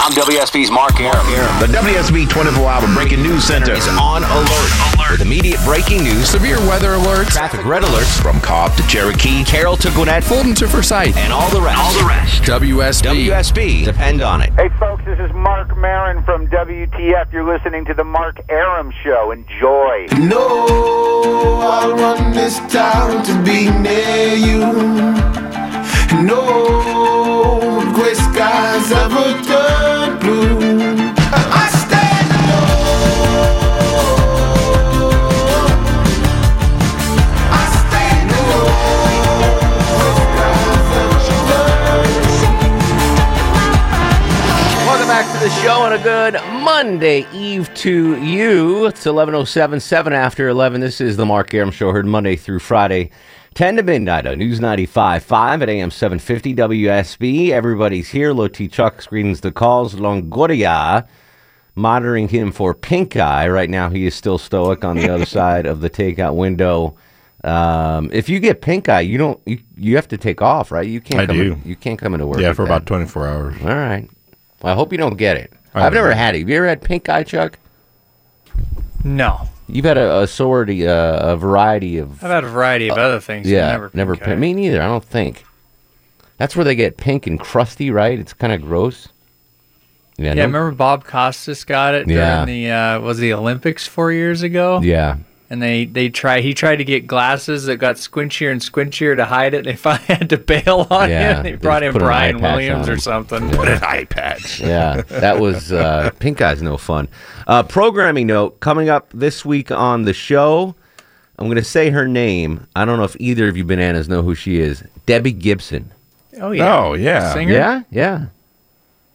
I'm WSB's Mark Arum. The WSB 24-hour breaking news center is on alert. With immediate breaking news, severe weather alerts, traffic red alerts, from Cobb to Cherokee, Carroll to Gwinnett, Fulton to Forsyth, and all the rest. WSB. WSB. Depend on it. Hey, folks, this is Mark Maron from WTF. You're listening to The Mark Arum Show. Enjoy. No, I want this town to be near you. No, gray skies ever turn. I stand alone. I stand alone. Welcome back to the show and a good Monday Eve to you. It's 11:07, 7 after 11. This is the Mark Arum Show, heard Monday through Friday, 10 to midnight on News 95.5 at AM 750 WSB. Everybody's here. Loti Chuck screens the calls. Longoria monitoring him for pink eye. Right now he is still stoic on the other side of the takeout window. If you get pink eye, you have to take off, right? You can't come into work. Yeah, for about 24 hours. All right. Well, I hope you don't get it. I've never had it. Have you ever had pink eye, Chuck? No. You've had a variety of... I've had a variety of other things. Yeah, never pink eye. Me neither, I don't think. That's where they get pink and crusty, right? It's kind of gross. Yeah, I remember Bob Costas got it during the Olympics 4 years ago? Yeah. And he tried to get glasses that got squinchier and squinchier to hide it. They finally had to bail on him. They brought in Brian Williams or something. Yeah. Put an eye patch. Yeah, that was pink eye's no fun. Programming note, coming up this week on the show, I'm going to say her name. I don't know if either of you bananas know who she is. Debbie Gibson. Oh, yeah. Oh, yeah. Singer? Yeah, yeah.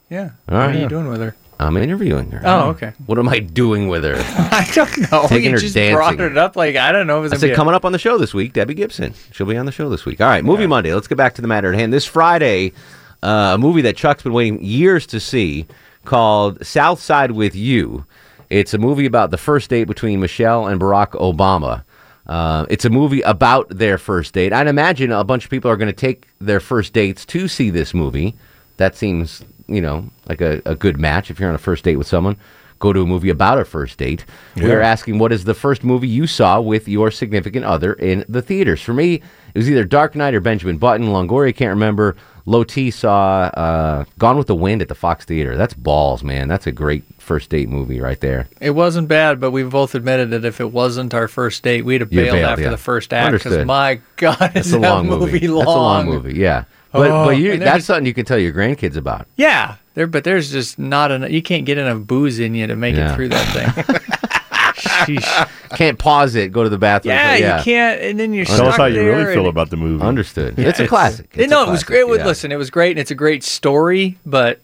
Yeah. All right. What are you doing with her? I'm interviewing her. Oh, okay. What am I doing with her? I don't know. You just brought it up like, I don't know. I said, coming up on the show this week, Debbie Gibson. She'll be on the show this week. All right, Movie Monday. Let's get back to the matter at hand. This Friday, a movie that Chuck's been waiting years to see called South Side With You. It's a movie about the first date between Michelle and Barack Obama. It's a movie about their first date. I'd imagine a bunch of people are going to take their first dates to see this movie. That seems... like a good match. If you're on a first date with someone, go to a movie about a first date. Yeah. We're asking, what is the first movie you saw with your significant other in the theaters? For me, it was either Dark Knight or Benjamin Button. Longoria can't remember. Loti saw Gone with the Wind at the Fox Theater. That's balls, man. That's a great first date movie right there. It wasn't bad, but we've both admitted that if it wasn't our first date, we'd have bailed after the first act. Because my God, That's a long movie, yeah. But that's something you can tell your grandkids about. Yeah, but there's just not enough. You can't get enough booze in you to make it through that thing. Sheesh. Can't pause it, go to the bathroom. Yeah, you can't, and then you're stuck there. That's how you really feel about the movie. Understood. Yeah, it's a classic. It was great. Yeah. Listen, it was great, and it's a great story, but...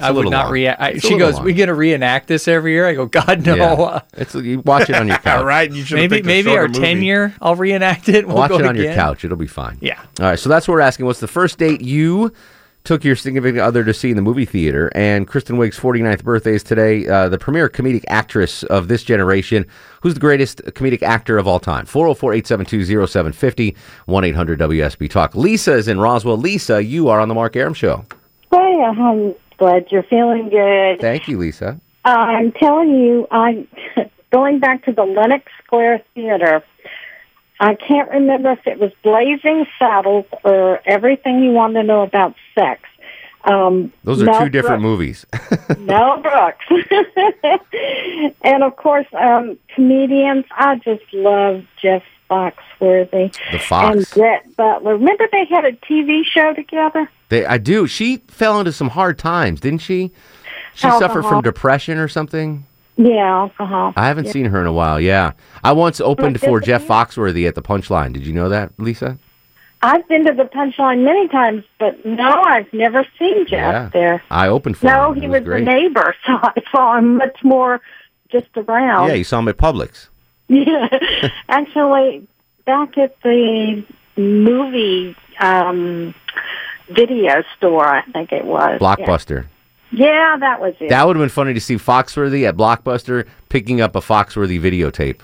I would not react. She goes, "We gonna reenact this every year?" I go, "God no!" Yeah. You watch it on your couch, right? You maybe our 10-year, I'll reenact it. We'll watch it on your couch; it'll be fine. Yeah. All right. So that's what we're asking. What's the first date you took your significant other to see in the movie theater? And Kristen Wiig's 49th birthday is today. The premier comedic actress of this generation. Who's the greatest comedic actor of all time? 404-872-0750, 1-800-WSB-TALK. Lisa is in Roswell. Lisa, you are on the Mark Arum Show. Hey, I'm glad you're feeling good. Thank you, Lisa. I'm telling you, I'm going back to the Lenox Square Theater. I can't remember if it was Blazing Saddles or Everything You Want to Know About Sex. Those are two different movies. Mel Brooks. And, of course, comedians. I just love Jeff Foxworthy. The Fox. And Brett Butler. Remember they had a TV show together? I do. She fell into some hard times, didn't she? She suffered from depression or something? Yeah, alcohol. I haven't seen her in a while, I once opened for Jeff Foxworthy at the Punchline. Did you know that, Lisa? I've been to the Punchline many times, but no, I've never seen Jeff there. I opened for him. No, he was a neighbor, so I saw him much more just around. Yeah, you saw him at Publix. Yeah. Actually, back at the movie video store, I think it was. Blockbuster. Yeah, that was it. That would have been funny to see Foxworthy at Blockbuster picking up a Foxworthy videotape.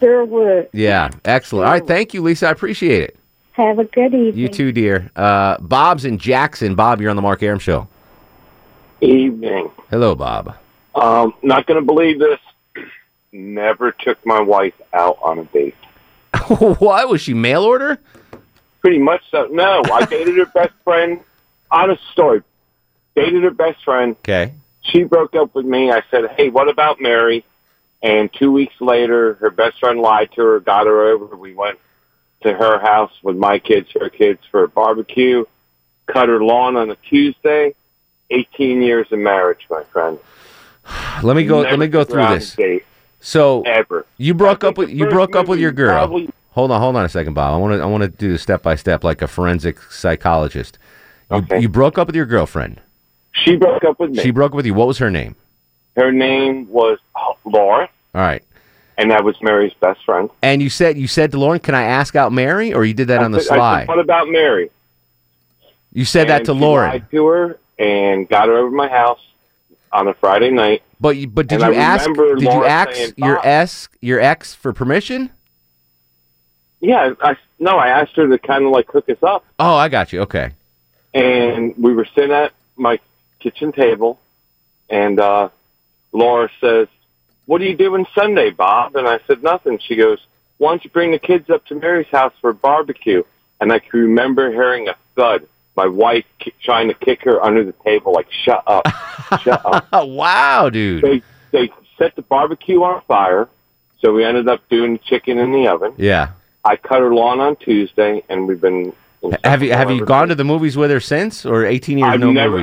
Sure would. Yeah, excellent. All right, thank you, Lisa. I appreciate it. Have a good evening. You too, dear. Bob's in Jackson. Bob, you're on the Mark Arum Show. Evening. Hello, Bob. Not going to believe this. Never took my wife out on a date. What? Was she mail order? Pretty much so. No, I dated her best friend. Honest story. Dated her best friend. Okay. She broke up with me. I said, hey, what about Mary? And 2 weeks later, her best friend lied to her, got her over. We went to her house with my kids, her kids, for a barbecue. Cut her lawn on a Tuesday. 18 years of marriage, my friend. Let me go through this. So ever. you broke up with your girl. Hold on a second, Bob. I want to do this step by step like a forensic psychologist. Okay. You broke up with your girlfriend. She broke up with me. She broke up with you. What was her name? Her name was Lauren. All right. And that was Mary's best friend. And you said to Lauren, can I ask out Mary? Or you did that on the sly? I said, what about Mary? You said that to Lauren. I lied to her and got her over to my house on a Friday night. Did you ask your ex for permission? Yeah. I asked her to kind of like hook us up. Oh, I got you. Okay. And we were sitting at my kitchen table, and Laura says, what are you doing Sunday, Bob? And I said, nothing. She goes, why don't you bring the kids up to Mary's house for a barbecue? And I can remember hearing a thud. My wife trying to kick her under the table, like, shut up, shut up. Wow, dude. They set the barbecue on fire, so we ended up doing chicken in the oven. Yeah. I cut her lawn on Tuesday, and we've been... Have you gone to the movies with her since, or 18 years? I've never.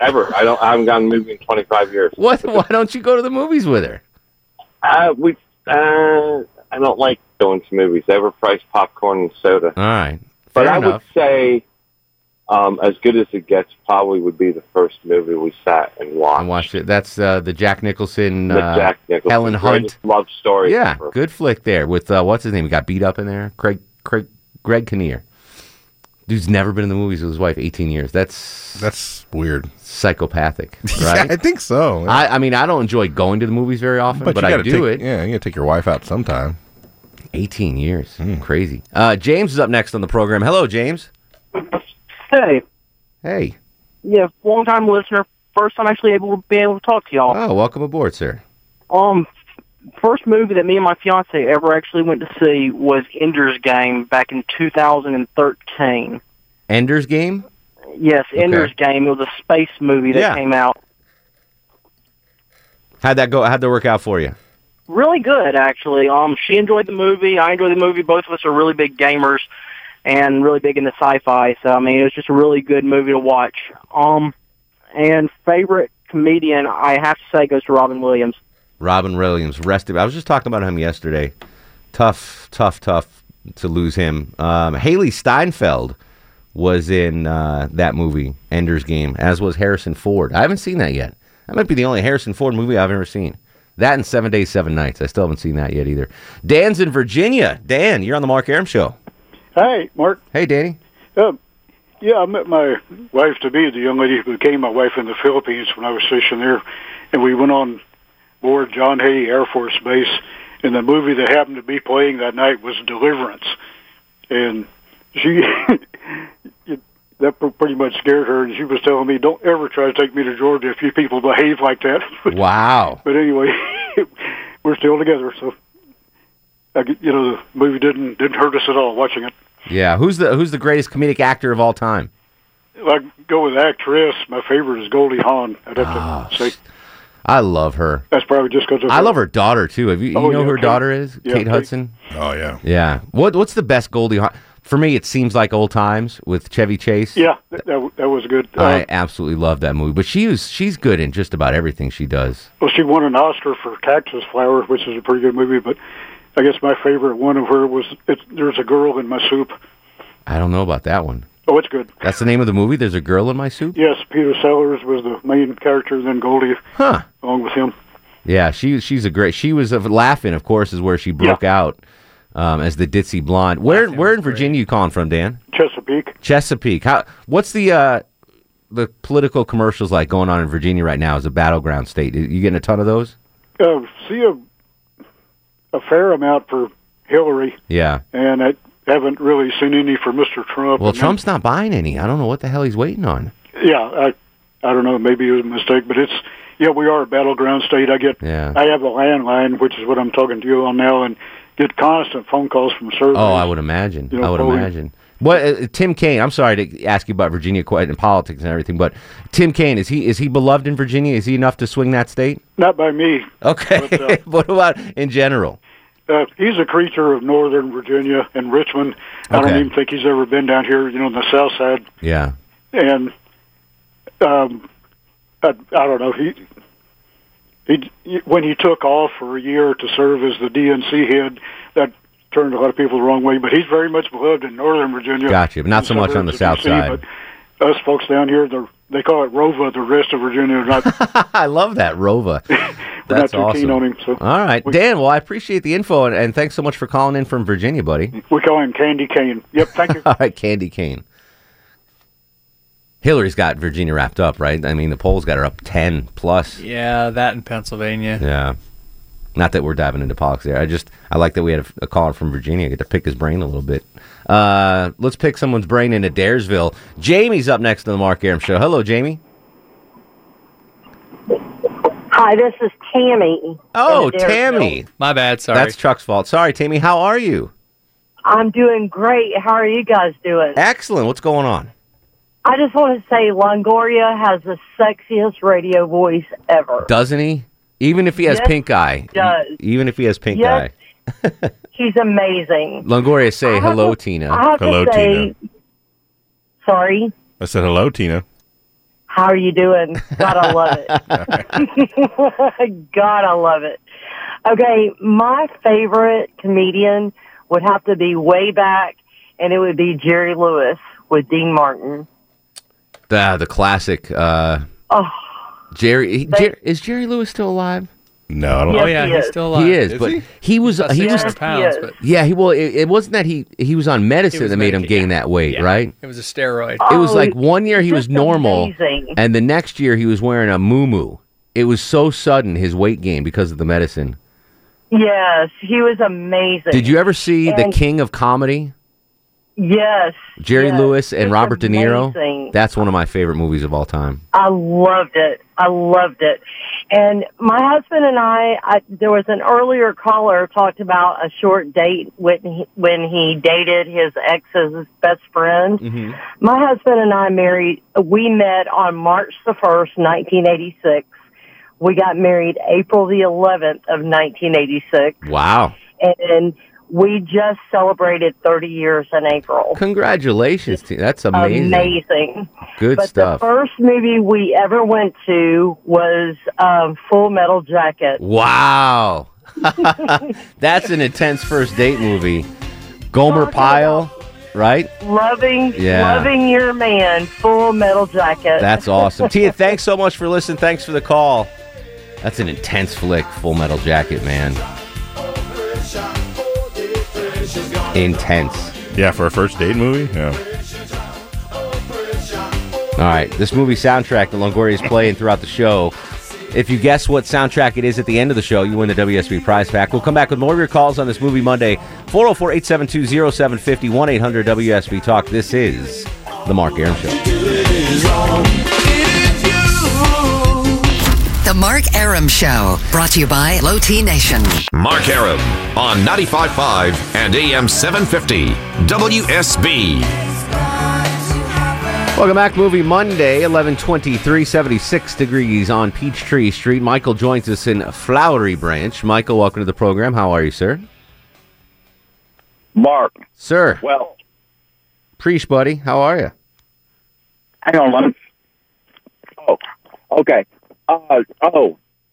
Ever. I haven't gone to the movie in 25 years. What? Why don't you go to the movies with her? I don't like going to movies. They overpriced popcorn and soda. All right, fair enough. I would say, as good as it gets, probably would be the first movie we sat and watched. That's the Jack Nicholson, Helen Hunt love story. Yeah, ever. Good flick there with what's his name? He got beat up in there. Greg Kinnear. Dude's never been in the movies with his wife 18 years. That's weird. Psychopathic, right? Yeah, I think so. Yeah. I mean, I don't enjoy going to the movies very often, but I do it. Yeah, you got to take your wife out sometime. 18 years. Crazy. James is up next on the program. Hello, James. Hey. Hey. Yeah, long-time listener. First time actually being able to talk to y'all. Oh, welcome aboard, sir. First movie that me and my fiance ever actually went to see was Ender's Game back in 2013. Ender's Game? Yes, okay. Ender's Game. It was a space movie that came out. How'd that go? How'd that work out for you? Really good, actually. She enjoyed the movie. I enjoyed the movie. Both of us are really big gamers and really big into sci-fi. So, I mean, it was just a really good movie to watch. And favorite comedian, I have to say, goes to Robin Williams. Robin Williams, rested. I was just talking about him yesterday. Tough to lose him. Haley Steinfeld was in that movie, Ender's Game, as was Harrison Ford. I haven't seen that yet. That might be the only Harrison Ford movie I've ever seen. That and 7 Days, 7 Nights. I still haven't seen that yet either. Dan's in Virginia. Dan, you're on the Mark Arum Show. Hi, Mark. Hey, Danny. Yeah, I met my wife-to-be, the young lady who became my wife in the Philippines when I was stationed there, and we went on board John Hay Air Force Base, and the movie that happened to be playing that night was Deliverance, and she that pretty much scared her, and she was telling me, don't ever try to take me to Georgia if you people behave like that. Wow. But anyway, we're still together, so the movie didn't hurt us at all watching it. Yeah. Who's the greatest comedic actor of all time? I go with actress. My favorite is Goldie Hawn. I'd have to say I love her. That's probably just because I love her daughter too. Have you know who her daughter is? Yeah, Kate Hudson. Oh yeah. Yeah. What's the best Goldie Hawn? For me, it seems like Old Times with Chevy Chase. Yeah, that was good. I absolutely love that movie. But she's good in just about everything she does. Well, she won an Oscar for Cactus Flower, which is a pretty good movie. But I guess my favorite one of her was There's a Girl in My Soup. I don't know about that one. Oh, it's good. That's the name of the movie, There's a Girl in My Soup? Yes, Peter Sellers was the main character, then Goldie, along with him. Yeah, she's a great... She was laughing, of course, is where she broke out as the ditzy blonde. Where in Virginia are you calling from, Dan? Chesapeake. What's the political commercials like going on in Virginia right now as a battleground state? Are you getting a ton of those? See a fair amount for Hillary. Yeah. And I haven't really seen any for Mr. Trump. Well, Trump's not buying any. I don't know what the hell he's waiting on. Yeah, I don't know. Maybe it was a mistake, but it's... Yeah, we are a battleground state. I have a landline, which is what I'm talking to you on now, and get constant phone calls from surveys. Oh, I would imagine. You know, Tim Kaine, I'm sorry to ask you about Virginia quite in politics and everything, but Tim Kaine, is he beloved in Virginia? Is he enough to swing that state? Not by me. Okay. But, what about in general? He's a creature of Northern Virginia and Richmond. Okay. I don't even think he's ever been down here, on the South Side. Yeah. And... I don't know. He when he took off for a year to serve as the DNC head, that turned a lot of people the wrong way. But he's very much beloved in Northern Virginia. Gotcha, but not so much on the South Side. But us folks down here, they call it Rova. The rest of Virginia are not. I love that Rova. That's not too awesome. Keen on him, so. All right, Dan. Well, I appreciate the info and thanks so much for calling in from Virginia, buddy. We call him Candy Kaine. Yep, thank you. All right, Candy Kaine. Hillary's got Virginia wrapped up, right? I mean, the polls got her up 10+. Yeah, that in Pennsylvania. Yeah. Not that we're diving into politics there. I like that we had a caller from Virginia. I get to pick his brain a little bit. Let's pick someone's brain in Adairsville. Jamie's up next to the Mark Arum Show. Hello, Jamie. Hi, this is Tammy. Oh, Tammy. My bad, sorry. That's Chuck's fault. Sorry, Tammy. How are you? I'm doing great. How are you guys doing? Excellent. What's going on? I just want to say Longoria has the sexiest radio voice ever. Doesn't he? Even if he has pink eye. Does. Even if he has pink eye. He's amazing. Longoria, say hello, Tina. Hello, Tina. Sorry? I said hello, Tina. How are you doing? God, I love it. God, I love it. Okay, my favorite comedian would have to be way back, and it would be Jerry Lewis with Dean Martin. The classic. Is Jerry Lewis still alive? No, I don't know. Oh yeah, he's still alive. He is, but he was. It wasn't that he was on medicine that made him gain that weight, right? It was a steroid. It was like one year he was normal, and the next year he was wearing a muumuu. It was so sudden, his weight gain, because of the medicine. Yes, he was amazing. Did you ever see The King of Comedy? Yes. Jerry Lewis and Robert De Niro. Amazing. That's one of my favorite movies of all time. I loved it. And my husband and I there was an earlier caller talked about a short date when he dated his ex's best friend. Mm-hmm. My husband and I we met on March the 1st, 1986. We got married April the 11th of 1986. Wow. And we just celebrated 30 years in April. Congratulations, Tina. That's amazing. Amazing. Good stuff. The first movie we ever went to was Full Metal Jacket. Wow. That's an intense first date movie. Gomer Pyle, right? Loving your man, Full Metal Jacket. That's awesome. Tia, thanks so much for listening. Thanks for the call. That's an intense flick, Full Metal Jacket, man. Intense. Yeah, for a first date movie? Yeah. All right, this movie soundtrack that Longoria is playing throughout the show. If you guess what soundtrack it is at the end of the show, you win the WSB prize pack. We'll come back with more of your calls on this movie Monday. 404-872-0750, 1-800-WSB-TALK. This is The Mark Arum Show. The Mark Arum Show, brought to you by Low T Nation. Mark Arum on 95.5 and AM 750 WSB. Welcome back, Movie Monday, 11:23, 76 degrees on Peachtree Street. Michael joins us in Flowery Branch. Michael, welcome to the program. How are you, sir? Mark. Sir. Well. Preach, buddy. How are you? Hang on, let me... Oh, okay.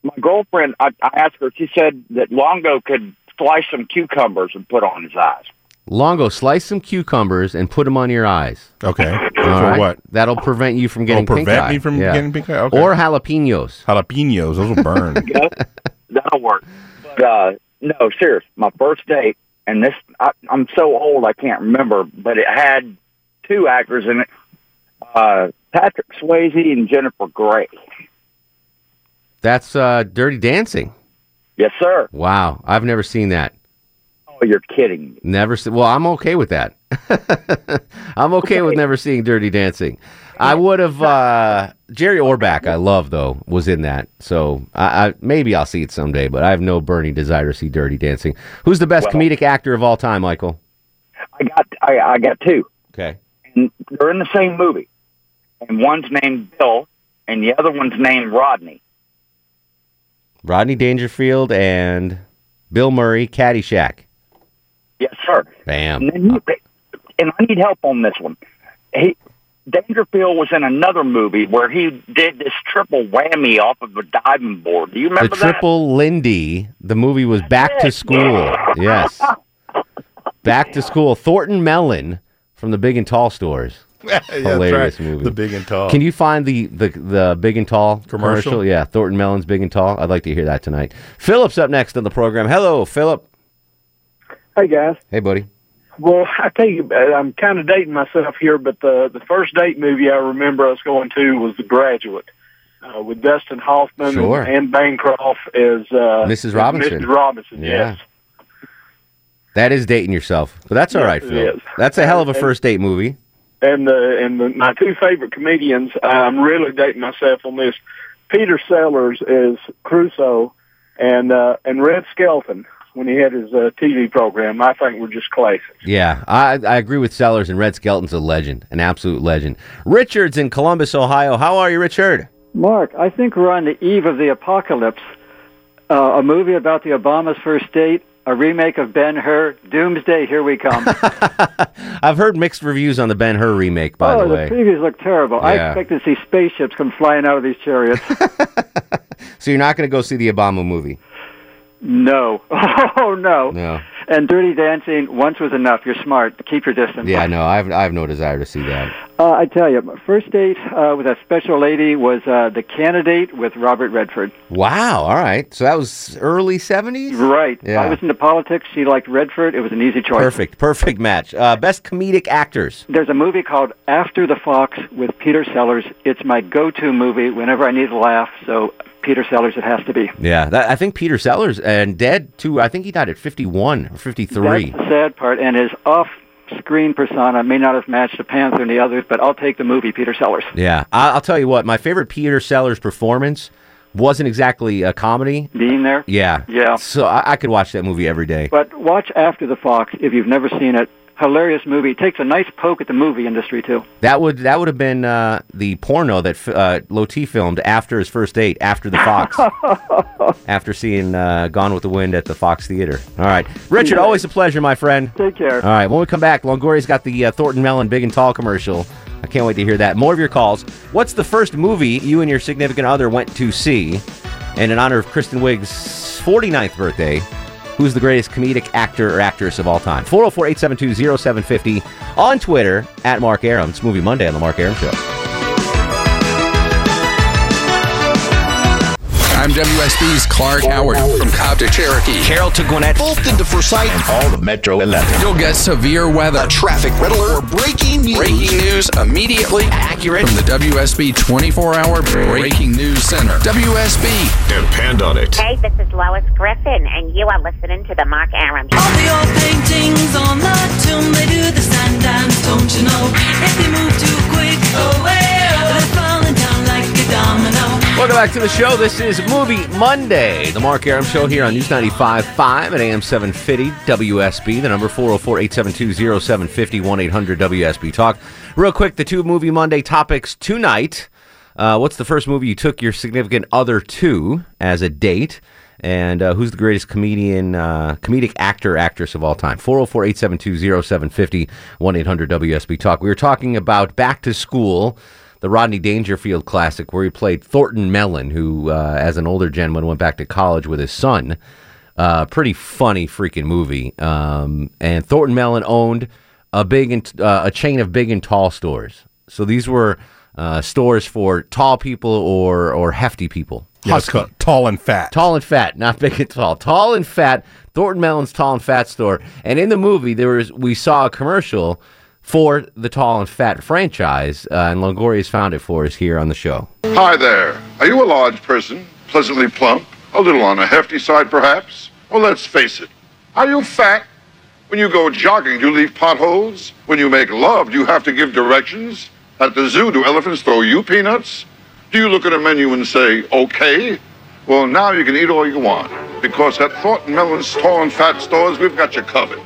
My girlfriend, I asked her, she said that Longo could slice some cucumbers and put on his eyes. Longo, slice some cucumbers and put them on your eyes. Okay. For right? What? That'll prevent you from getting pink eye. Prevent me from getting pink eye? Okay. Or jalapenos. Jalapenos. Those will burn. You know, that'll work. But, no, serious. My first date, and this, I'm so old I can't remember, but it had two actors in it. Patrick Swayze and Jennifer Grey. That's Dirty Dancing. Yes, sir. Wow. I've never seen that. Oh, you're kidding me. Never seen. Well, I'm okay with that. I'm okay with never seeing Dirty Dancing. I would have, Jerry Orbach, I love, though, was in that. So I maybe I'll see it someday, but I have no burning desire to see Dirty Dancing. Who's the best comedic actor of all time, Michael? I got two. Okay. And they're in the same movie. And one's named Bill, and the other one's named Rodney. Rodney Dangerfield and Bill Murray, Caddyshack. Yes, sir. Bam. And I need help on this one. Dangerfield was in another movie where he did this triple whammy off of a diving board. Do you remember that? The triple Lindy. The movie was Back to School. Yes. Back to School. Thornton Mellon from the Big and Tall stores. Hilarious movie. The Big and Tall. Can you find the Big and Tall commercial? Yeah, Thornton Mellon's Big and Tall. I'd like to hear that tonight. Philip's up next on the program. Hello, Philip. Hey, guys. Hey, buddy. Well, I tell you, I'm kind of dating myself here, but the first date movie I remember us going to was The Graduate with Dustin Hoffman and Anne Bancroft as Mrs. Robinson. Mrs. Robinson, yes. That is dating yourself, but that's all right, Phil. That's a hell of a first date movie. And my two favorite comedians, I'm really dating myself on this. Peter Sellers is Crusoe, and Red Skelton when he had his TV program. I think we're just classics. Yeah, I agree with Sellers, and Red Skelton's a legend, an absolute legend. Richard's in Columbus, Ohio. How are you, Richard? Mark, I think we're on the eve of the apocalypse. A movie about the Obamas' first date. A remake of Ben-Hur, Doomsday, here we come. I've heard mixed reviews on the Ben-Hur remake, by the way. The previews look terrible. Yeah. I expect to see spaceships come flying out of these chariots. So you're not going to go see the Obama movie? No. Oh, no. No. And Dirty Dancing, once was enough. You're smart. Keep your distance. Yeah, no, I have no desire to see that. I tell you, my first date with a special lady was The Candidate with Robert Redford. Wow, all right. So that was early 70s? Right. Yeah. I was into politics. She liked Redford. It was an easy choice. Perfect match. Best comedic actors. There's a movie called After the Fox with Peter Sellers. It's my go-to movie whenever I need a laugh, so... Peter Sellers, it has to be. Yeah, I think Peter Sellers, and dead, too. I think he died at 51 or 53. That's the sad part, and his off-screen persona may not have matched the Panther and the others, but I'll take the movie, Peter Sellers. Yeah, I'll tell you what, my favorite Peter Sellers performance wasn't exactly a comedy. Being there? Yeah. Yeah. So I could watch that movie every day. But watch After the Fox, if you've never seen it. Hilarious movie. It takes a nice poke at the movie industry, too. That would have been the porno that Loti filmed after his first date, After the Fox, after seeing Gone with the Wind at the Fox Theater. All right. Richard, always a pleasure, my friend. Take care. All right. When we come back, Longoria's got the Thornton Mellon Big and Tall commercial. I can't wait to hear that. More of your calls. What's the first movie you and your significant other went to see? And in honor of Kristen Wiig's 49th birthday, who's the greatest comedic actor or actress of all time? 404-872-0750 on Twitter at Mark Arum. It's Movie Monday on The Mark Arum Show. I'm WSB's Clark Howard. From Cobb to Cherokee, Carroll to Gwinnett, Fulton to Forsyth, and all the Metro 11. You'll get severe weather, a traffic riddler, or breaking news immediately accurate from the WSB 24-hour Breaking News Center. WSB. Depend on it. Hey, this is Lois Griffin, and you are listening to The Mark Arum Show. All the old paintings on the tomb, they do the sun dance, don't you know? If they move too quick, they're falling down like a domino. Welcome back to the show. This is Movie Monday, the Mark Arum Show here on News 95.5 at AM 750 WSB. The number 404-872-0750, 1-800-WSB-TALK. Real quick, the two Movie Monday topics tonight. What's the first movie you took your significant other to as a date? And who's the greatest comedic actor, actress of all time? 404-872-0750, 1-800-WSB-TALK. We were talking about Back to School, the Rodney Dangerfield classic, where he played Thornton Mellon, who, as an older gentleman, went back to college with his son. Pretty funny freaking movie. And Thornton Mellon owned a chain of big and tall stores. So these were stores for tall people or hefty people. Yes, tall and fat. Tall and fat, not big and tall. Tall and fat, Thornton Mellon's Tall and Fat store. And in the movie, we saw a commercial for the Tall and Fat franchise, and Longoria's found it for us here on the show. Hi there. Are you a large person, pleasantly plump, a little on the hefty side perhaps? Well, let's face it. Are you fat? When you go jogging, do you leave potholes? When you make love, do you have to give directions? At the zoo, do elephants throw you peanuts? Do you look at a menu and say, okay? Well, now you can eat all you want, because at Thornton Mellon's Tall and Fat stores, we've got you covered.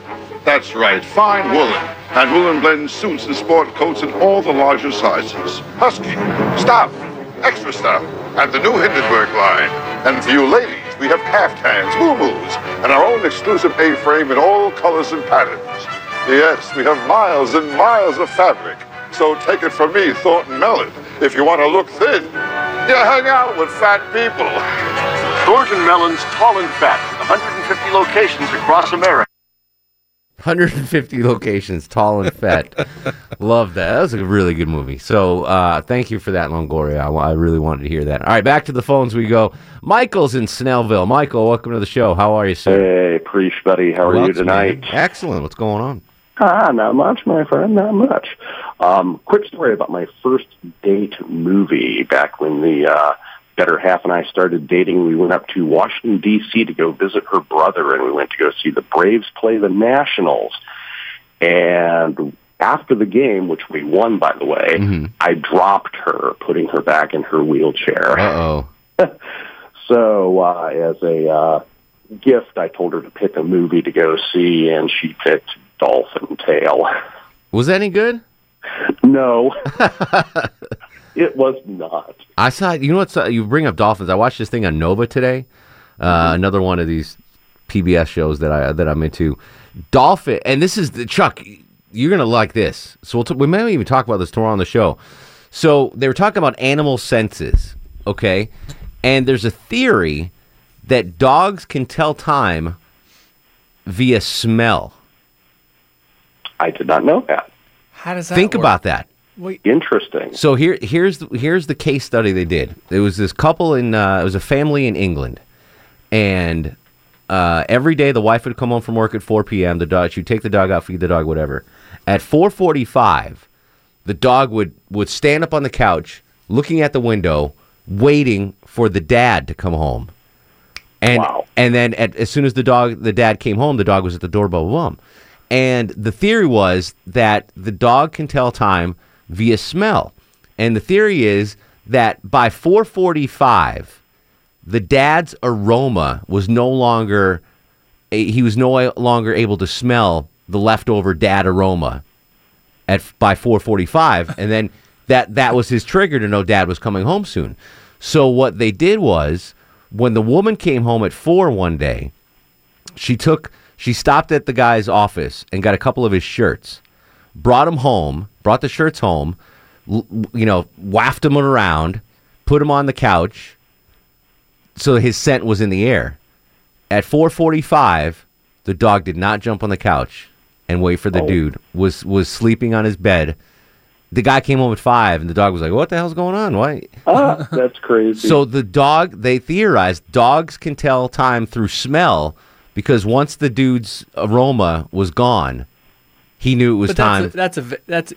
That's right, fine woolen. And woolen blends suits and sport coats in all the larger sizes. Husky, stop, extra stop, at the new Hindenburg line. And for you ladies, we have caftans, muumuus, and our own exclusive A-frame in all colors and patterns. Yes, we have miles and miles of fabric. So take it from me, Thornton Mellon. If you want to look thin, you hang out with fat people. Thornton Mellon's Tall and Fat, 150 locations across America. 150 locations, Tall and Fat. Love that. That was a really good movie. So thank you for that, Longoria. I really wanted to hear that. All right, back to the phones we go. Michael's in Snellville. Michael, welcome to the show. How are you, sir? Hey, priest buddy. How are you tonight? Man. Excellent. What's going on? Not much, my friend, not much. Quick story about my first date movie. Back when the better half and I started dating, we went up to Washington, D.C. to go visit her brother, and we went to go see the Braves play the Nationals. And after the game, which we won, by the way, I dropped her, putting her back in her wheelchair. Uh-oh. So as a gift, I told her to pick a movie to go see, and she picked Dolphin Tale. Was that any good? No. It was not. I saw, you know what, you bring up dolphins. I watched this thing on Nova today. Another one of these PBS shows that I'm into. Dolphin, and this is, Chuck, you're going to like this. So we may even talk about this tomorrow on the show. So they were talking about animal senses, okay? And there's a theory that dogs can tell time via smell. I did not know that. How does that work? About that. Wait. Interesting. So here's the case study they did. It was this couple it was a family in England, and every day the wife would come home from work at 4 p.m. The dog, she'd take the dog out, feed the dog, whatever. At 4:45, the dog would stand up on the couch, looking at the window, waiting for the dad to come home. And wow. And then as soon as the dad came home, the dog was at the door. Blah blah blah. And the theory was that the dog can tell time via smell. And the theory is that by 4:45, the dad's aroma was no longer able to smell the leftover dad aroma by 4:45. And then that was his trigger to know dad was coming home soon. So what they did was, when the woman came home at 4 one day, she stopped at the guy's office and got a couple of his shirts, brought the shirts home, wafted them around, put them on the couch, so his scent was in the air. At 4:45, the dog did not jump on the couch and wait for the dude, was sleeping on his bed. The guy came home at 5, and the dog was like, what the hell's going on? Why? Ah, that's crazy. So the dog, they theorized, dogs can tell time through smell, because once the dude's aroma was gone, he knew it was time. That's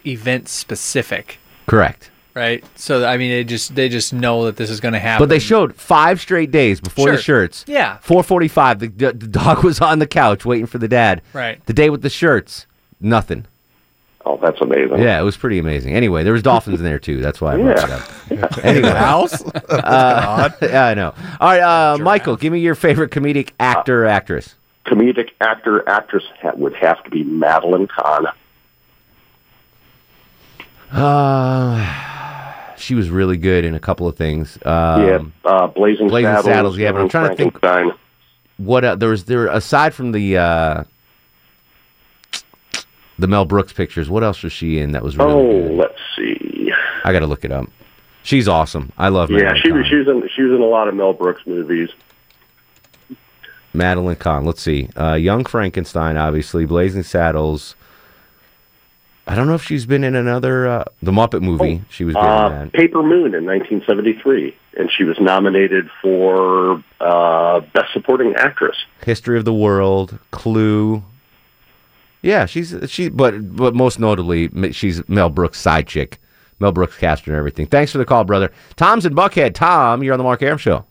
event specific. Correct. Right. So I mean, they just know that this is going to happen. But they showed 5 straight days before the shirts. Yeah. 4:45, the dog was on the couch waiting for the dad. Right. The day with the shirts, nothing. Oh, that's amazing. Yeah, it was pretty amazing. Anyway, there was dolphins in there, too. That's why I brought it up. Anyway. House? Yeah, I know. All right, Michael, give me your favorite comedic actor or actress. Comedic actor or actress would have to be Madeline Kahn. She was really good in a couple of things. Blazing Saddles. Yeah, but I'm trying to think. What there aside from the Mel Brooks pictures. What else was she in that was really good? Let's see. I got to look it up. She's awesome. I love her. Yeah, she was in a lot of Mel Brooks movies. Madeline Kahn. Let's see. Young Frankenstein, obviously. Blazing Saddles. I don't know if she's been in another... the Muppet movie. She was in that. Paper Moon in 1973. And she was nominated for Best Supporting Actress. History of the World. Clue. Yeah, she's but most notably, she's Mel Brooks' side chick. Mel Brooks cast and everything. Thanks for the call, brother. Tom's in Buckhead. Tom, you're on the Mark Arum Show.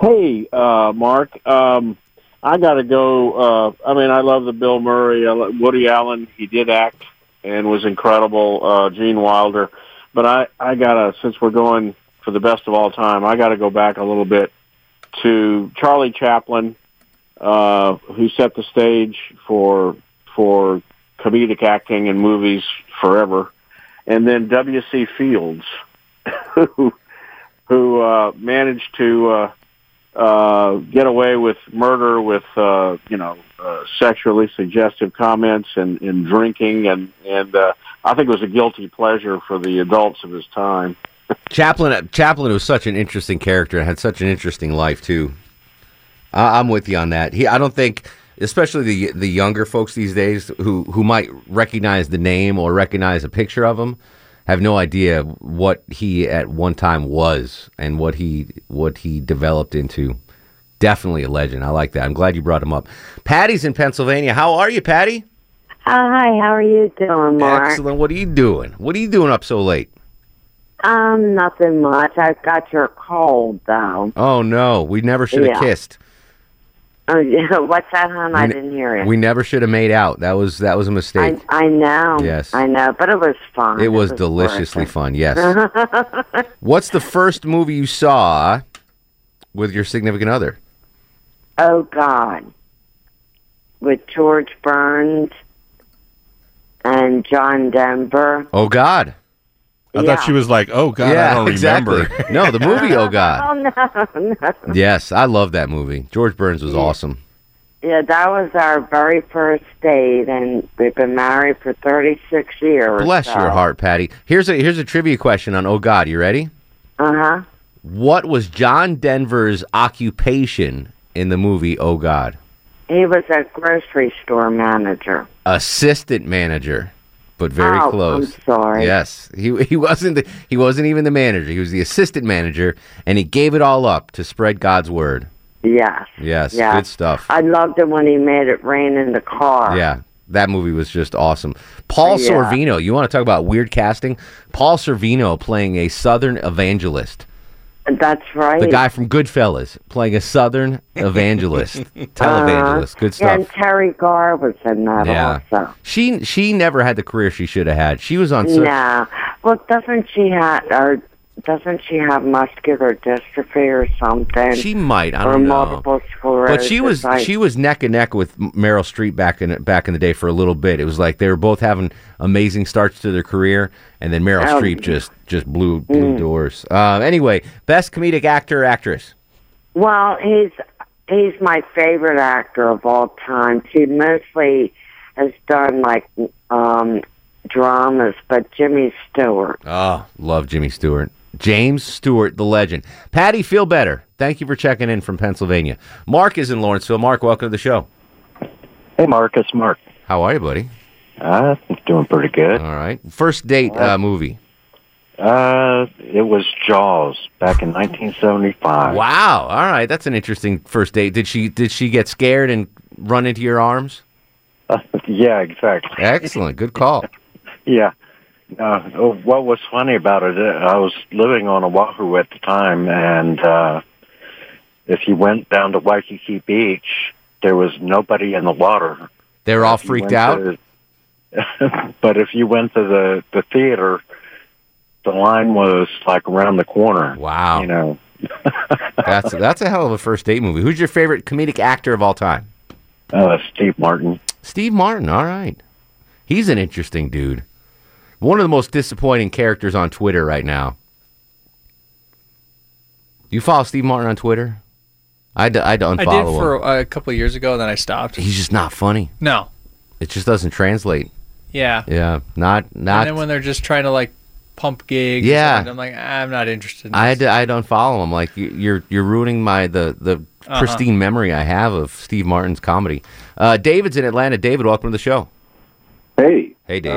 Hey, Mark. I got to go. I love the Bill Murray. I love Woody Allen, he did act and was incredible. Gene Wilder. But I got to, since we're going for the best of all time, I got to go back a little bit to Charlie Chaplin, who set the stage for comedic acting in movies forever. And then W.C. Fields, who managed to get away with murder, with sexually suggestive comments and drinking, and I think it was a guilty pleasure for the adults of his time. Chaplin was such an interesting character and had such an interesting life too. I'm with you on that. I don't think. Especially the younger folks these days who might recognize the name or recognize a picture of him have no idea what he at one time was and what he developed into. Definitely a legend. I like that. I'm glad you brought him up. Patty's in Pennsylvania. How are you, Patty? Hi. How are you doing, Mark? Excellent. What are you doing? What are you doing up so late? Nothing much. I got your cold, though. Oh, no. We never should have kissed. Oh, yeah. What's that, hon? I didn't hear it. We never should have made out. That was a mistake. I know. Yes. I know, but it was fun. It was deliciously fun, yes. What's the first movie you saw with your significant other? Oh, God. With George Burns and John Denver. Oh, God. I thought she was like, oh, God, yeah, I don't remember. No, the movie, Oh, God. Oh, no. Yes, I love that movie. George Burns was awesome. Yeah, that was our very first date, and we've been married for 36 years. Bless your heart, Patty. Here's a trivia question on Oh, God. You ready? Uh-huh. What was John Denver's occupation in the movie Oh, God? He was a grocery store manager. Assistant manager. But very close. I'm sorry. Yes, he wasn't even the manager. He was the assistant manager, and he gave it all up to spread God's word. Yes. Good stuff. I loved it when he made it rain in the car. Yeah, that movie was just awesome. Paul Sorvino, you want to talk about weird casting? Paul Sorvino playing a Southern evangelist. That's right. The guy from Goodfellas playing a Southern evangelist, televangelist. Good stuff. Yeah, and Terry Garr was in that also. She never had the career she should have had. She was on... Well, doesn't she have muscular dystrophy or something? She might. I don't know. Or multiple sclerosis. But she was neck and neck with Meryl Streep back in the day for a little bit. It was like they were both having amazing starts to their career, and then Meryl Streep just blew doors. Anyway, best comedic actor or actress? Well, he's my favorite actor of all time. He mostly has done like dramas, but Jimmy Stewart. Oh, love Jimmy Stewart. James Stewart, the legend. Patty, feel better. Thank you for checking in from Pennsylvania. Mark is in Lawrenceville. Mark, welcome to the show. Hey, Mark, it's Mark. How are you, buddy? I'm doing pretty good. All right. First date movie? It was Jaws back in 1975. Wow. All right. That's an interesting first date. Did she get scared and run into your arms? Yeah, exactly. Excellent. Good call. Yeah. What was funny about it, I was living on Oahu at the time, and if you went down to Waikiki Beach, there was nobody in the water. They were all freaked out? But if you went to the theater, the line was like around the corner. Wow. You know. That's a hell of a first date movie. Who's your favorite comedic actor of all time? Steve Martin. Steve Martin, all right. He's an interesting dude. One of the most disappointing characters on Twitter right now. Do you follow Steve Martin on Twitter? I had to unfollow him. I did for a couple of years ago, and then I stopped. He's just not funny. No. It just doesn't translate. Yeah. Yeah. Not. And then when they're just trying to, like, pump gigs. Yeah, and I'm like, I'm not interested in this. I don't follow him. Like, you're ruining the pristine memory I have of Steve Martin's comedy. David's in Atlanta. David, welcome to the show. Hey. Hey, Dave.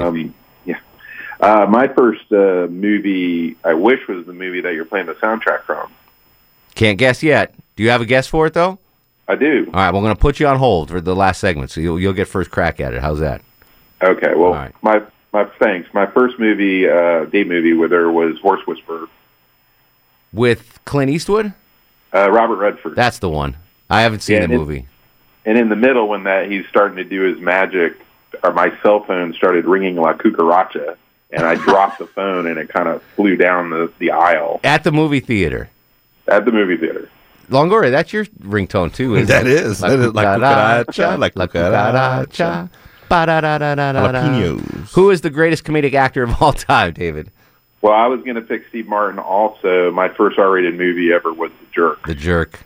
My first movie, I wish, was the movie that you're playing the soundtrack from. Can't guess yet. Do you have a guess for it, though? I do. All right, well, I'm going to put you on hold for the last segment, so you'll get first crack at it. How's that? Okay, well, right. Thanks. My first movie, date movie with her was Horse Whisperer. With Clint Eastwood? Robert Redford. That's the one. I haven't seen the movie. And in the middle, when he's starting to do his magic, or my cell phone started ringing like cucaracha, and I dropped the phone, and it kind of flew down the aisle. At the movie theater? At the movie theater. Longoria, that's your ringtone, too, isn't it? That is. Like cucaracha. Jalapenos. Who is the greatest comedic actor of all time, David? Well, I was going to pick Steve Martin also. My first R-rated movie ever was The Jerk. The Jerk.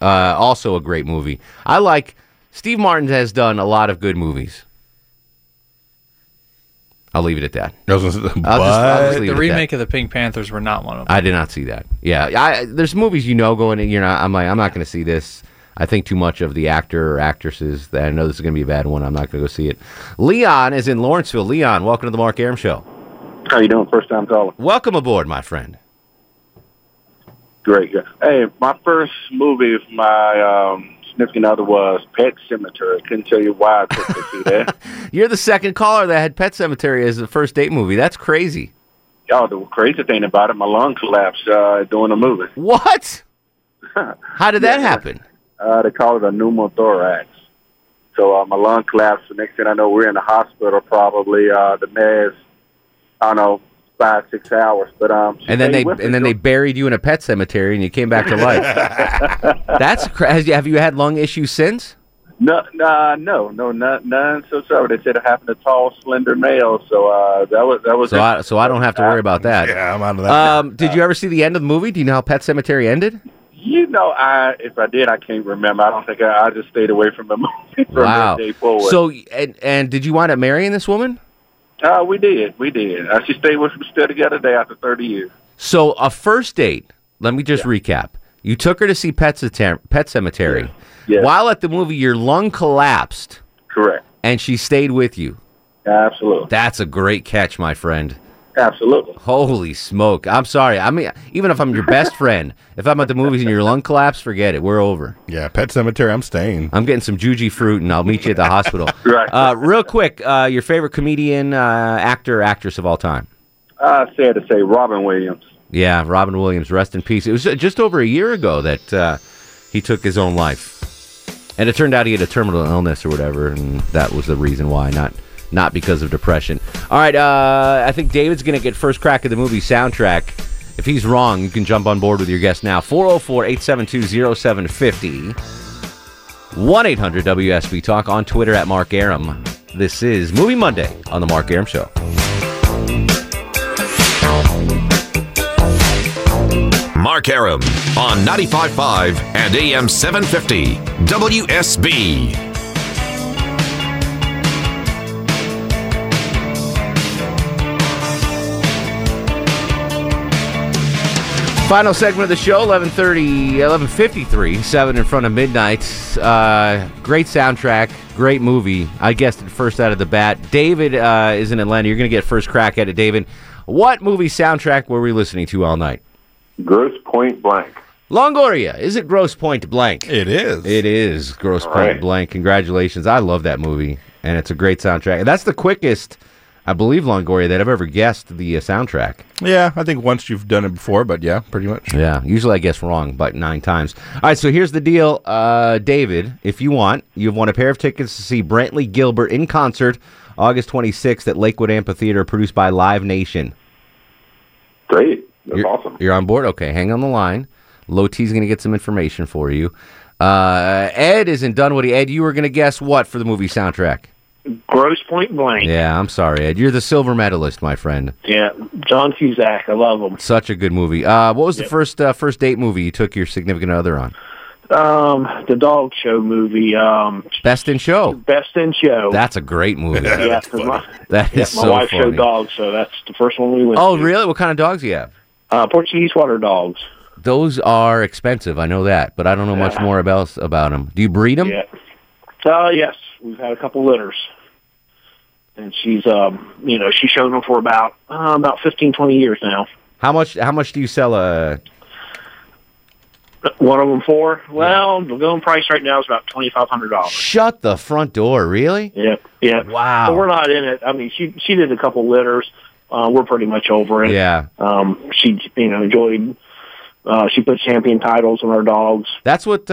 Also a great movie. I like... Steve Martin has done a lot of good movies. I'll leave it at that. I'll just leave the remake of the Pink Panthers were not one of them. I did not see that. Yeah, there's movies going in. I'm not going to see this. I think too much of the actor or actresses. That I know this is going to be a bad one. I'm not going to go see it. Leon is in Lawrenceville. Leon, welcome to the Mark Arum Show. How you doing? First time caller. Welcome aboard, my friend. Great. Hey, my first movie of my significant other was Pet Sematary. Couldn't tell you why I took to see that. You're the second caller that had Pet Sematary as the first date movie. That's crazy. Y'all, the crazy thing about it, my lung collapsed during the movie. What? How did that happen? They call it a pneumothorax. So my lung collapsed. The next thing I know, we're in the hospital probably the next, 5-6 hours. But then they buried you in a Pet Sematary, and you came back to life. That's crazy. Have you had lung issues since? No, none. So sorry. They said it happened to tall, slender males. So that was. So I don't have to worry about that. Yeah, I'm out of that. Did you ever see the end of the movie? Do you know how Pet Sematary ended? If I did, I can't remember. I don't think I just stayed away from the movie from that day forward. So, and did you wind up marrying this woman? We did. She stayed with me still together day after 30 years. So a first date, let me just recap. You took her to see Pet Sematary. Yeah. Yeah. While at the movie, your lung collapsed. Correct. And she stayed with you. Absolutely. That's a great catch, my friend. Absolutely. Holy smoke. I'm sorry. I mean, even if I'm your best friend, if I'm at the movies and your lung collapse, forget it. We're over. Yeah, Pet Sematary, I'm staying. I'm getting some juji fruit, and I'll meet you at the hospital. Right. Real quick, your favorite comedian, actor, actress of all time? Sad to say, Robin Williams. Yeah, Robin Williams. Rest in peace. It was just over a year ago that he took his own life. And it turned out he had a terminal illness or whatever, and that was the reason why, not because of depression. All right, I think David's going to get first crack at the movie soundtrack. If he's wrong, you can jump on board with your guest now. 404-872-0750. 1-800-WSB-TALK on Twitter at Mark Arum. This is Movie Monday on The Mark Arum Show. Mark Arum on 95.5 and AM 750 WSB. Final segment of the show, 11:53, 7 in front of midnight. Great soundtrack, great movie. I guessed it first out of the bat. David is in Atlanta. You're going to get first crack at it, David. What movie soundtrack were we listening to all night? Gross Pointe Blank. Longoria, is it Gross Pointe Blank? It is. It is Gross Pointe Blank. Congratulations. I love that movie, and it's a great soundtrack. And that's the quickest... I believe, Longoria, that I've ever guessed the soundtrack. Yeah, I think once you've done it before, but yeah, pretty much. Yeah, usually I guess wrong, but 9 times. All right, so here's the deal. David, if you want, you've won a pair of tickets to see Brantley Gilbert in concert August 26th at Lakewood Amphitheater, produced by Live Nation. Great. That's awesome. You're on board? Okay, hang on the line. Low T's going to get some information for you. Ed is in Dunwoody. Ed, you were going to guess what for the movie soundtrack? Gross Pointe Blank. Yeah, I'm sorry, Ed. You're the silver medalist, my friend. Yeah, John Cusack. I love him. Such a good movie. What was the first date movie you took your significant other on? The dog show movie. Best in Show. Best in Show. That's a great movie. Yeah, my wife showed dogs, so that's the first one we went to. Oh, really? What kind of dogs do you have? Portuguese water dogs. Those are expensive, I know that, but I don't know much more about them. Do you breed them? Yeah. Yes. We've had a couple litters. And she's, she's shown them for about 15, 20 years now. How much do you sell a... One of them for? Well, the going price right now is about $2,500. Shut the front door, really? Yeah. Wow. So we're not in it. I mean, she did a couple litters. We're pretty much over it. Yeah. She, enjoyed... she put champion titles on our dogs. That's what...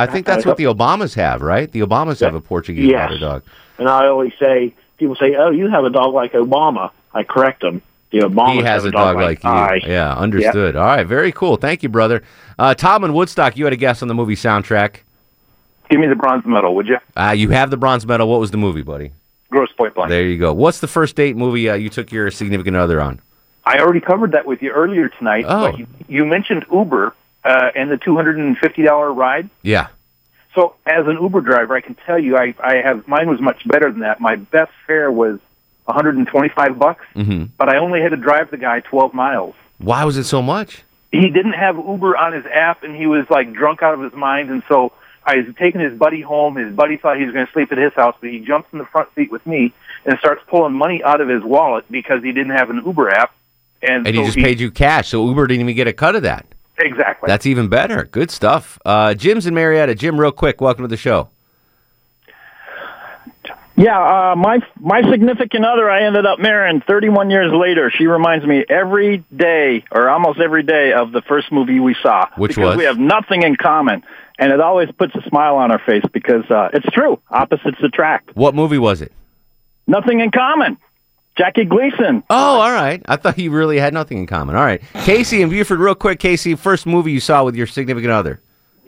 I think that's what the Obamas have, right? The Obamas have a Portuguese water dog. And I always say, people say, oh, you have a dog like Obama. I correct them. The Obama has a dog like you. Yeah, understood. Yep. All right, very cool. Thank you, brother. Tom in Woodstock, you had a guess on the movie soundtrack. Give me the bronze medal, would you? You have the bronze medal. What was the movie, buddy? Gross Pointe Blank. There you go. What's the first date movie you took your significant other on? I already covered that with you earlier tonight. Oh. But you mentioned Uber. And the $250 ride? Yeah. So as an Uber driver, I can tell you mine was much better than that. My best fare was $125, but I only had to drive the guy 12 miles. Why was it so much? He didn't have Uber on his app, and he was, drunk out of his mind, and so I was taking his buddy home. His buddy thought he was going to sleep at his house, but he jumps in the front seat with me and starts pulling money out of his wallet because he didn't have an Uber app. And so he just paid you cash, so Uber didn't even get a cut of that. Exactly. That's even better. Good stuff. Jim's in Marietta. Jim, real quick, welcome to the show. Yeah, my significant other I ended up marrying 31 years later. She reminds me every day, or almost every day, of the first movie we saw. Which was? Because we have nothing in common, and it always puts a smile on our face because it's true. Opposites attract. What movie was it? Nothing in Common. Jackie Gleason. Oh, all right. I thought you really had nothing in common. All right. Casey in Buford, real quick. Casey, first movie you saw with your significant other?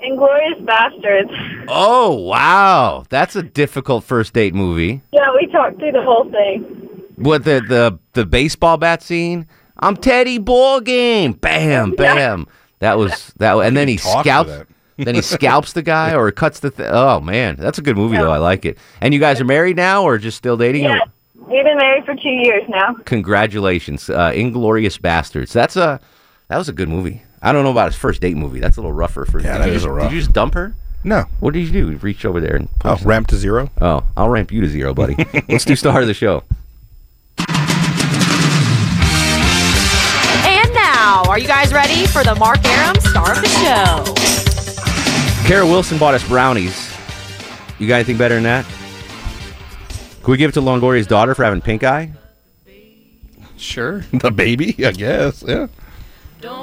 Inglourious Bastards. Oh, wow. That's a difficult first date movie. Yeah, we talked through the whole thing. What, the baseball bat scene? I'm Teddy Ball Game. Bam, bam. Yeah. That was that. And then he scalps. Then he scalps the guy or cuts the. Oh man, that's a good movie though. I like it. And you guys are married now, or just still dating? Yeah. We've been married for 2 years now. Congratulations, Inglourious Bastards. That was a good movie. I don't know about his first date movie. That's a little rougher for. Yeah, that is a rough. Did you just dump her? No. What did you do? Reach over there and. Oh, ramp to zero. Oh, I'll ramp you to zero, buddy. Let's do star of the show. And now, are you guys ready for the Mark Arum star of the show? Kara Wilson bought us brownies. You got anything better than that? Could we give it to Longoria's daughter for having pink eye? Sure. The baby, I guess, yeah.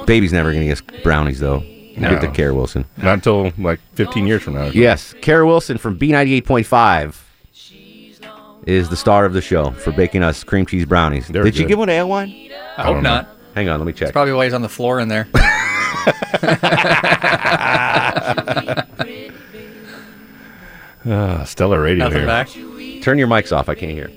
Baby's never going to get brownies, though. No. Give it to Kara Wilson. Not until, 15 years from now. Yes. Kara Wilson from B98.5 is the star of the show for baking us cream cheese brownies. Did she give one to Alewine? I hope not. Hang on, let me check. That's probably why he's on the floor in there. Stellar radio. Nothing here. Back. Turn your mics off. I can't hear.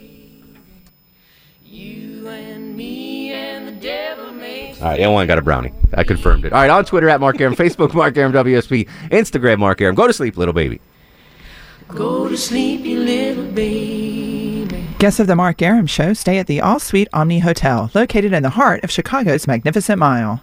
You and me and the devil makes. All right, Alewine got a brownie. I confirmed it. All right, on Twitter at Mark Arum, Facebook Mark Arum WSB, Instagram Mark Arum. Go to sleep, little baby. Go to sleep, you little baby. Guests of the Mark Arum Show stay at the All Suite Omni Hotel, located in the heart of Chicago's Magnificent Mile.